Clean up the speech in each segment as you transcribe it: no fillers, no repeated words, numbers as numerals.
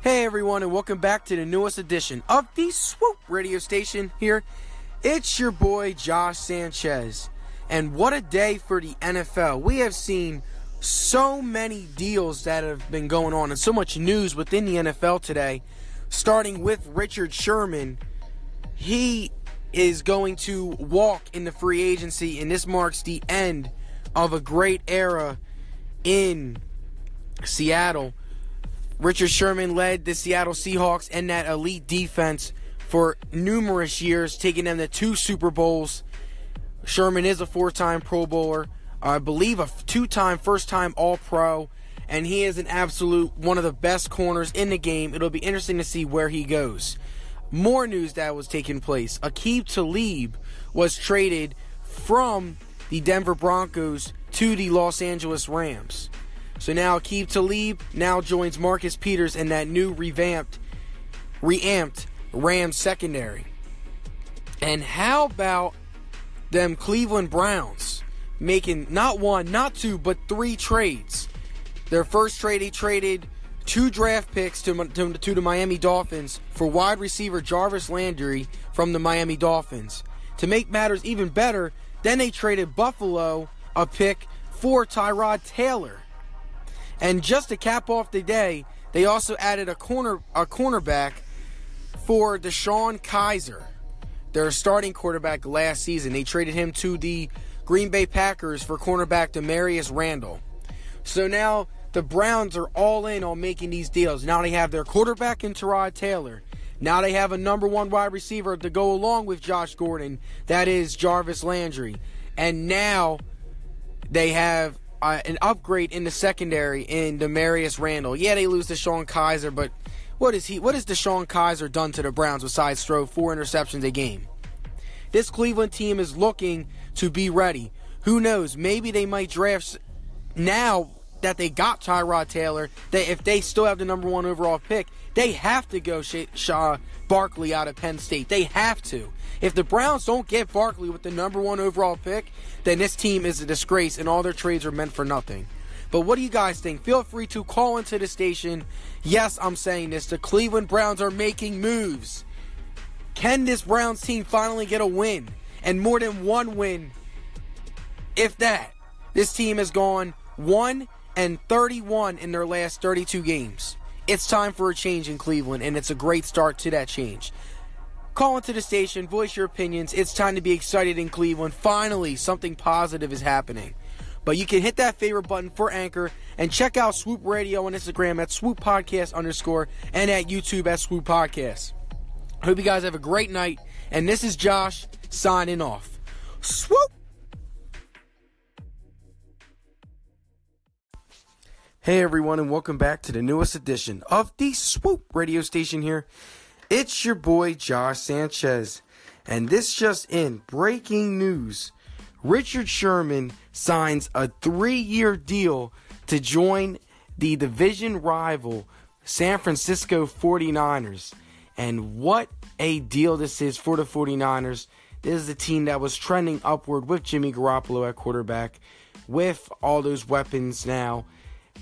Hey everyone, and welcome back to the newest edition of the Swoop Radio Station here. It's your boy Josh Sanchez, and what a day for the NFL. We have seen so many deals that have been going on and so much news within the NFL today, starting with Richard Sherman. He is going to walk in the free agency, and this marks the end of a great era in Seattle. Richard Sherman led the Seattle Seahawks and that elite defense for numerous years, taking them to 2 Super Bowls. Sherman is a 4-time Pro Bowler, I believe a 2-time, first-time All-Pro, and he is an absolute one of the best corners in the game. It'll be interesting to see where he goes. More news that was taking place. Aqib Talib was traded from the Denver Broncos to the Los Angeles Rams. So now Aqib Talib now joins Marcus Peters in that new reamped Rams secondary. And how about them Cleveland Browns making not one, not two, but 3 trades? Their first trade, they traded 2 draft picks to the Miami Dolphins for wide receiver Jarvis Landry from the Miami Dolphins. To make matters even better, then they traded Buffalo a pick for Tyrod Taylor. And just to cap off the day, they also added a cornerback for Deshaun Kizer, their starting quarterback last season. They traded him to the Green Bay Packers for cornerback Demarius Randall. So now the Browns are all in on making these deals. Now they have their quarterback in Tyrod Taylor. Now they have a number 1 wide receiver to go along with Josh Gordon. That is Jarvis Landry. And now they have an upgrade in the secondary in Demarius Randall. Yeah, they lose Deshaun Kizer, but what has Deshaun Kizer done to the Browns besides throw 4 interceptions a game? This Cleveland team is looking to be ready. Who knows? Maybe they might draft now that they got Tyrod Taylor. If they still have the number 1 overall pick, they have to go Barkley out of Penn State. They have to. If the Browns don't get Barkley with the number 1 overall pick, then this team is a disgrace and all their trades are meant for nothing. But what do you guys think? Feel free to call into the station. Yes, I'm saying this. The Cleveland Browns are making moves. Can this Browns team finally get a win? And more than 1 win, if that. This team has gone 1-31 in their last 32 games. It's time for a change in Cleveland, and it's a great start to that change. Call into the station, voice your opinions. It's time to be excited in Cleveland. Finally, something positive is happening. But you can hit that favorite button for Anchor and check out Swoop Radio on Instagram at @SwoopPodcast_ and at YouTube at @SwoopPodcast. I hope you guys have a great night, and this is Josh signing off. Swoop! Hey everyone, and welcome back to the newest edition of the Swoop Radio Station here. It's your boy Josh Sanchez, and this just in, breaking news. Richard Sherman signs a 3-year deal to join the division rival San Francisco 49ers. And what a deal this is for the 49ers. This is a team that was trending upward with Jimmy Garoppolo at quarterback, with all those weapons now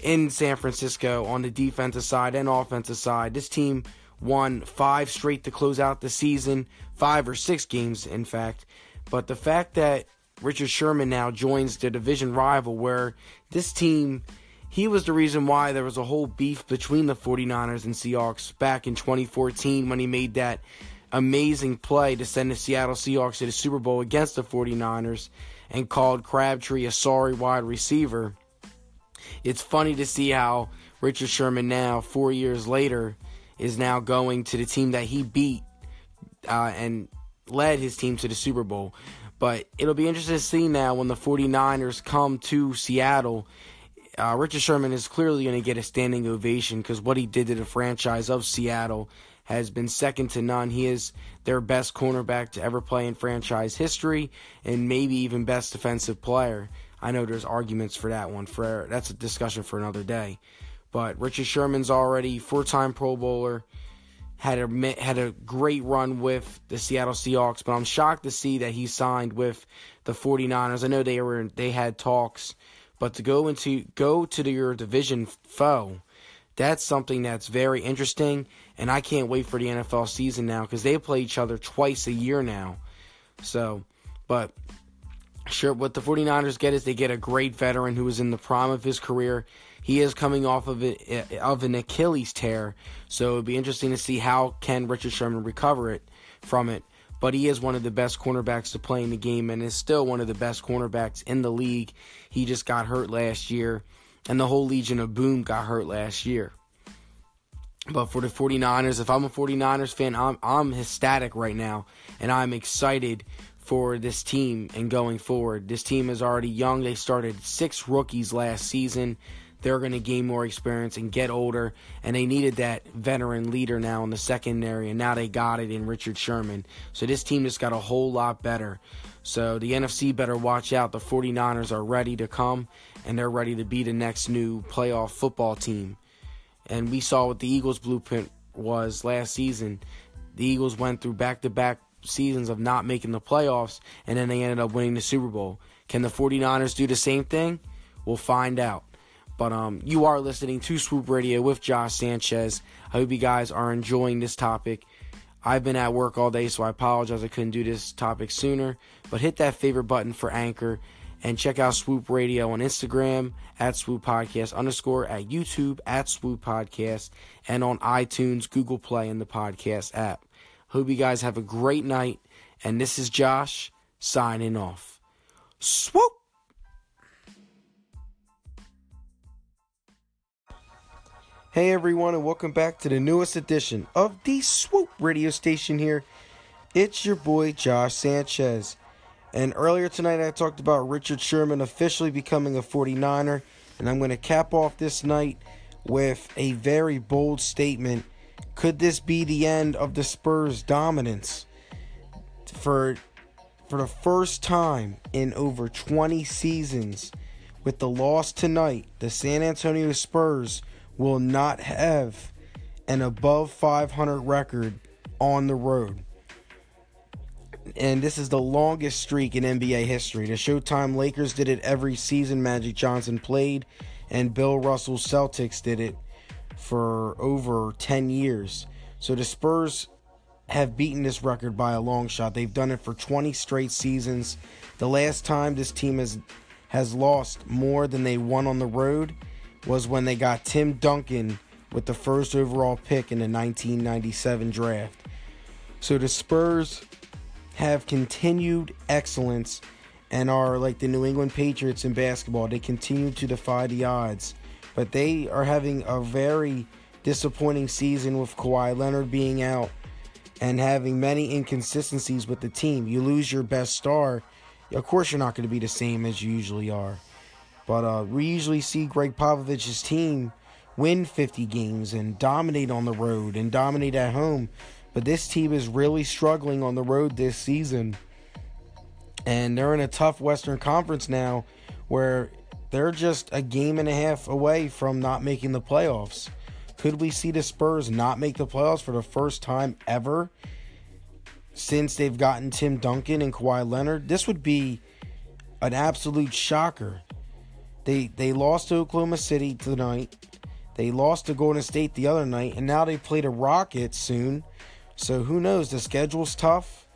in San Francisco on the defensive side and offensive side. This team won 5 straight to close out the season, 5 or 6 games, in fact. But the fact that Richard Sherman now joins the division rival, where this team, he was the reason why there was a whole beef between the 49ers and Seahawks back in 2014 when he made that amazing play to send the Seattle Seahawks to the Super Bowl against the 49ers and called Crabtree a sorry wide receiver. It's funny to see how Richard Sherman now, 4 years later, is now going to the team that he beat and led his team to the Super Bowl. But it'll be interesting to see now when the 49ers come to Seattle. Richard Sherman is clearly going to get a standing ovation because what he did to the franchise of Seattle has been second to none. He is their best cornerback to ever play in franchise history and maybe even best defensive player. I know there's arguments for that one. That's a discussion for another day. But Richard Sherman's already 4-time Pro Bowler, had a great run with the Seattle Seahawks, but I'm shocked to see that he signed with the 49ers. I know they had talks, but to go to your division foe that's something that's very interesting, and I can't wait for the NFL season now because they play each other twice a year now. So, but sure, what the 49ers get is they get a great veteran who is in the prime of his career. He is coming off of an Achilles tear, so it'd be interesting to see how can Richard Sherman recover it from it. But he is one of the best cornerbacks to play in the game and is still one of the best cornerbacks in the league. He just got hurt last year, and the whole Legion of Boom got hurt last year. But for the 49ers, if I'm a 49ers fan, I'm ecstatic right now, and I'm excited for this team and going forward. This team is already young. They started 6 rookies last season. They're going to gain more experience and get older, and they needed that veteran leader now in the secondary, and now they got it in Richard Sherman. So this team just got a whole lot better. So the NFC better watch out. The 49ers are ready to come, and they're ready to be the next new playoff football team. And we saw what the Eagles' blueprint was last season. The Eagles went through back-to-back seasons of not making the playoffs, and then they ended up winning the Super Bowl. Can the 49ers do the same thing? We'll find out. But you are listening to Swoop Radio with Josh Sanchez. I hope you guys are enjoying this topic. I've been at work all day, so I apologize I couldn't do this topic sooner. But hit that favorite button for Anchor and check out Swoop Radio on Instagram at Swoop Podcast _ at YouTube at Swoop Podcast and on iTunes, Google Play, and the podcast app. Hope you guys have a great night. And this is Josh signing off. Swoop! Hey everyone, and welcome back to the newest edition of the Swoop Radio Station here. It's your boy Josh Sanchez. And earlier tonight I talked about Richard Sherman officially becoming a 49er. And I'm going to cap off this night with a very bold statement. Could this be the end of the Spurs' dominance? For the first time in over 20 seasons, with the loss tonight, the San Antonio Spurs will not have an above 500 record on the road. And this is the longest streak in NBA history. The Showtime Lakers did it every season Magic Johnson played, and Bill Russell Celtics did it for over 10 years. So the Spurs have beaten this record by a long shot. They've done it for 20 straight seasons. The last time this team has lost more than they won on the road was when they got Tim Duncan with the first overall pick in the 1997 draft. So the Spurs have continued excellence and are like the New England Patriots in basketball. They continue to defy the odds, but they are having a very disappointing season with Kawhi Leonard being out and having many inconsistencies with the team. You lose your best star, of course you're not going to be the same as you usually are. But we usually see Greg Popovich's team win 50 games and dominate on the road and dominate at home. But this team is really struggling on the road this season. And they're in a tough Western Conference now where they're just a game and a half away from not making the playoffs. Could we see the Spurs not make the playoffs for the first time ever since they've gotten Tim Duncan and Kawhi Leonard? This would be an absolute shocker. They lost to Oklahoma City tonight. They lost to Golden State the other night. And now they play the Rockets soon. So who knows? The schedule's tough.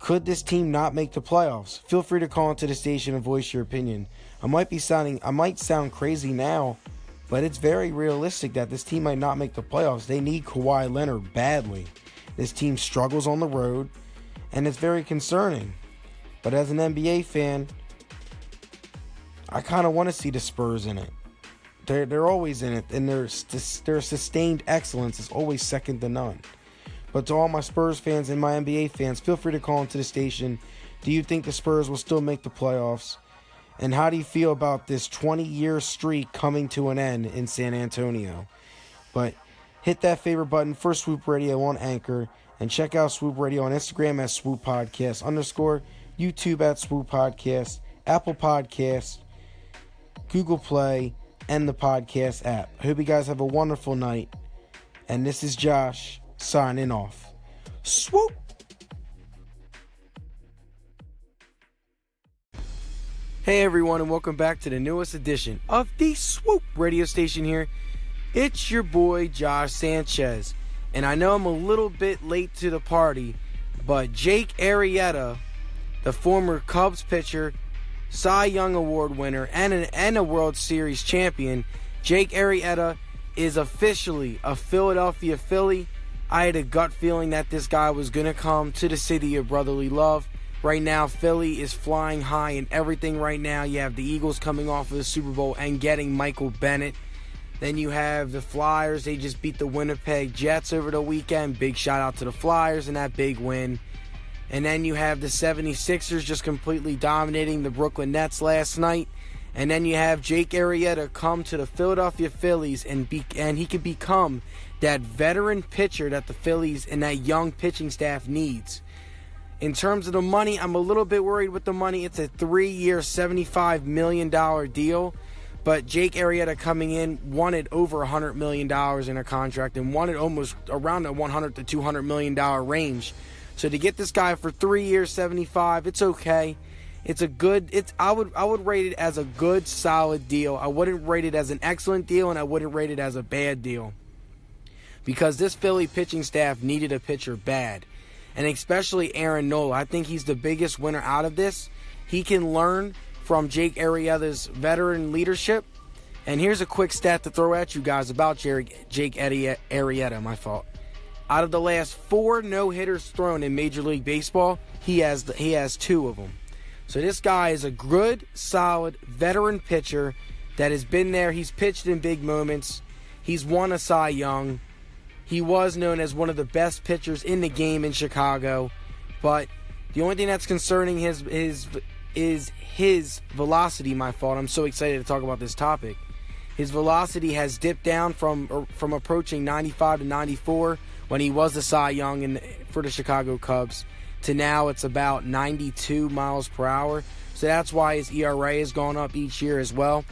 Could this team not make the playoffs? Feel free to call into the station and voice your opinion. I might sound crazy now, but it's very realistic that this team might not make the playoffs. They need Kawhi Leonard badly. This team struggles on the road, and it's very concerning. But as an NBA fan, I kind of want to see the Spurs in it. They're always in it, and their sustained excellence is always second to none. But to all my Spurs fans and my NBA fans, feel free to call into the station. Do you think the Spurs will still make the playoffs? And how do you feel about this 20-year streak coming to an end in San Antonio? But hit that favorite button for Swoop Radio on Anchor, and check out Swoop Radio on Instagram at Swoop Podcast _, YouTube at Swoop Podcast, Apple Podcasts, Google Play, and the podcast app. I hope you guys have a wonderful night. And this is Josh signing off. Swoop! Hey everyone, and welcome back to the newest edition of the Swoop Radio Station here. It's your boy Josh Sanchez, and I know I'm a little bit late to the party, but Jake Arrieta, the former Cubs pitcher, Cy Young Award winner, and a World Series champion, Jake Arrieta is officially a Philadelphia Philly. I had a gut feeling that this guy was going to come to the city of brotherly love. Right now, Philly is flying high in everything right now. You have the Eagles coming off of the Super Bowl and getting Michael Bennett. Then you have the Flyers. They just beat the Winnipeg Jets over the weekend. Big shout out to the Flyers in that big win. And then you have the 76ers just completely dominating the Brooklyn Nets last night. And then you have Jake Arrieta come to the Philadelphia Phillies and he can become that veteran pitcher that the Phillies and that young pitching staff needs. In terms of the money, I'm a little bit worried with the money. It's a 3-year, $75 million deal. But Jake Arrieta coming in wanted over $100 million in a contract and wanted almost around a $100 to $200 million range. So to get this guy for 3 years, 75, it's okay. It's a good, I would rate it as a good, solid deal. I wouldn't rate it as an excellent deal, and I wouldn't rate it as a bad deal. Because this Philly pitching staff needed a pitcher bad. And especially Aaron Nola. I think he's the biggest winner out of this. He can learn from Jake Arrieta's veteran leadership. And here's a quick stat to throw at you guys about Jake Arrieta, my fault. Out of the last 4 no-hitters thrown in Major League Baseball, he has 2 of them. So this guy is a good, solid, veteran pitcher that has been there. He's pitched in big moments. He's won a Cy Young. He was known as one of the best pitchers in the game in Chicago. But the only thing that's concerning his velocity, my fault. I'm so excited to talk about this topic. His velocity has dipped down from approaching 95 to 94 when he was the Cy Young for the Chicago Cubs to now it's about 92 miles per hour. So that's why his ERA has gone up each year as well.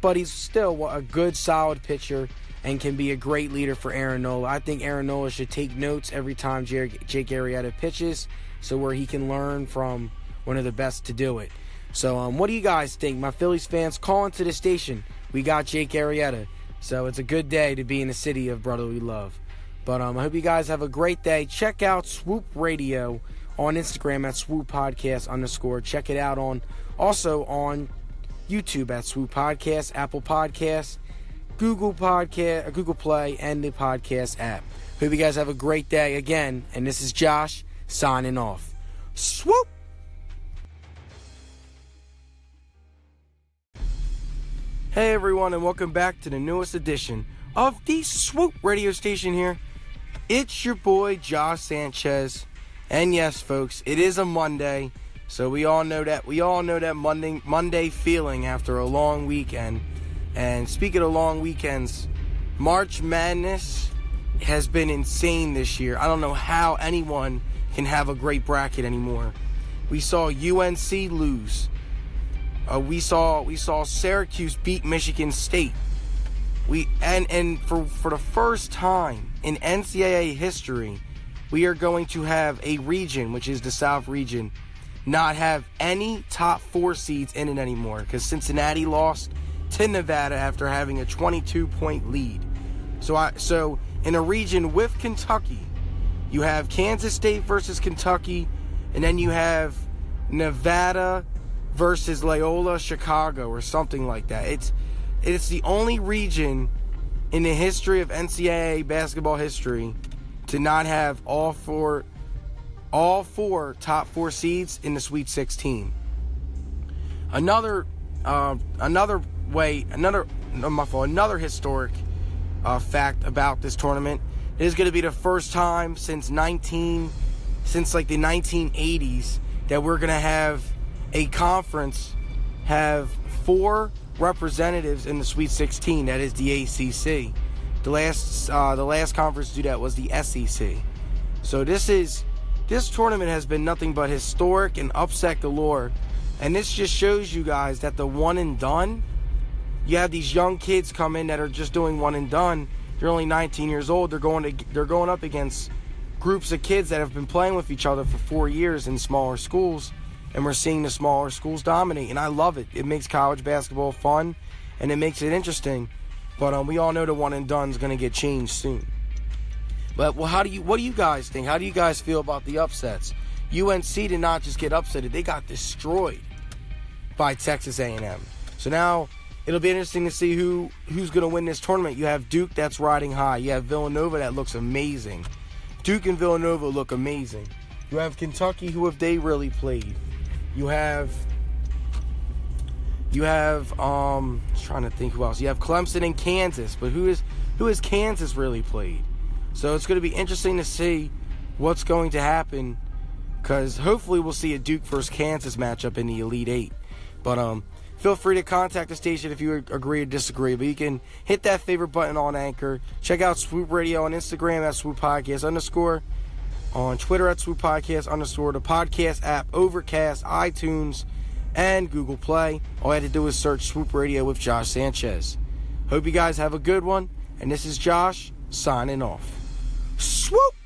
But he's still a good, solid pitcher and can be a great leader for Aaron Nola. I think Aaron Nola should take notes every time Jake Arrieta pitches so where he can learn from one of the best to do it. So what do you guys think? My Phillies fans, call into the station. We got Jake Arrieta. So it's a good day to be in the city of brotherly love. But I hope you guys have a great day. Check out Swoop Radio on Instagram at @SwoopPodcast_. Check it out on YouTube at Swoop Podcast, Apple Podcasts, Google Play, and the podcast app. Hope you guys have a great day again. And this is Josh signing off. Swoop! Hey everyone, and welcome back to the newest edition of the Swoop Radio Station here. It's your boy Josh Sanchez. And yes, folks, it is a Monday, so we all know that Monday feeling after a long weekend. And speaking of long weekends, March Madness has been insane this year. I don't know how anyone can have a great bracket anymore. We saw UNC lose. We saw Syracuse beat Michigan State. And for the first time in NCAA history, we are going to have a region, which is the South region, not have any top 4 seeds in it anymore because Cincinnati lost to Nevada after having a 22-point lead. So in a region with Kentucky, you have Kansas State versus Kentucky, and then you have Nevada versus Loyola Chicago or something like that. It's the only region in the history of NCAA basketball history to not have all four top 4 seeds in the Sweet 16. Another historic fact about this tournament. It is going to be the first time since the 1980s that we're going to have a conference have 4 representatives in the Sweet 16. That is the ACC. The last conference to do that was the SEC. So this tournament has been nothing but historic and upset galore. And this just shows you guys that the one and done, you have these young kids come in that are just doing one and done. They're only 19 years old. They're going up against groups of kids that have been playing with each other for 4 years in smaller schools, and we're seeing the smaller schools dominate. And I love it. It makes college basketball fun, and it makes it interesting. But we all know the one and done is going to get changed soon. But what do you guys think? How do you guys feel about the upsets? UNC did not just get upset. They got destroyed by Texas A&M. So now it'll be interesting to see who's going to win this tournament. You have Duke that's riding high. You have Villanova that looks amazing. Duke and Villanova look amazing. You have Kentucky, who if they really played. You have I'm trying to think who else. You have Clemson and Kansas, but who is Kansas really played? So it's going to be interesting to see what's going to happen, because hopefully we'll see a Duke versus Kansas matchup in the Elite Eight. But feel free to contact the station if you agree or disagree. But you can hit that favorite button on Anchor. Check out Swoop Radio on Instagram at @SwoopPodcast_. On Twitter at @SwoopPodcast_. The podcast app, Overcast, iTunes, and Google Play. All I had to do is search Swoop Radio with Josh Sanchez. Hope you guys have a good one. And this is Josh signing off. Swoop!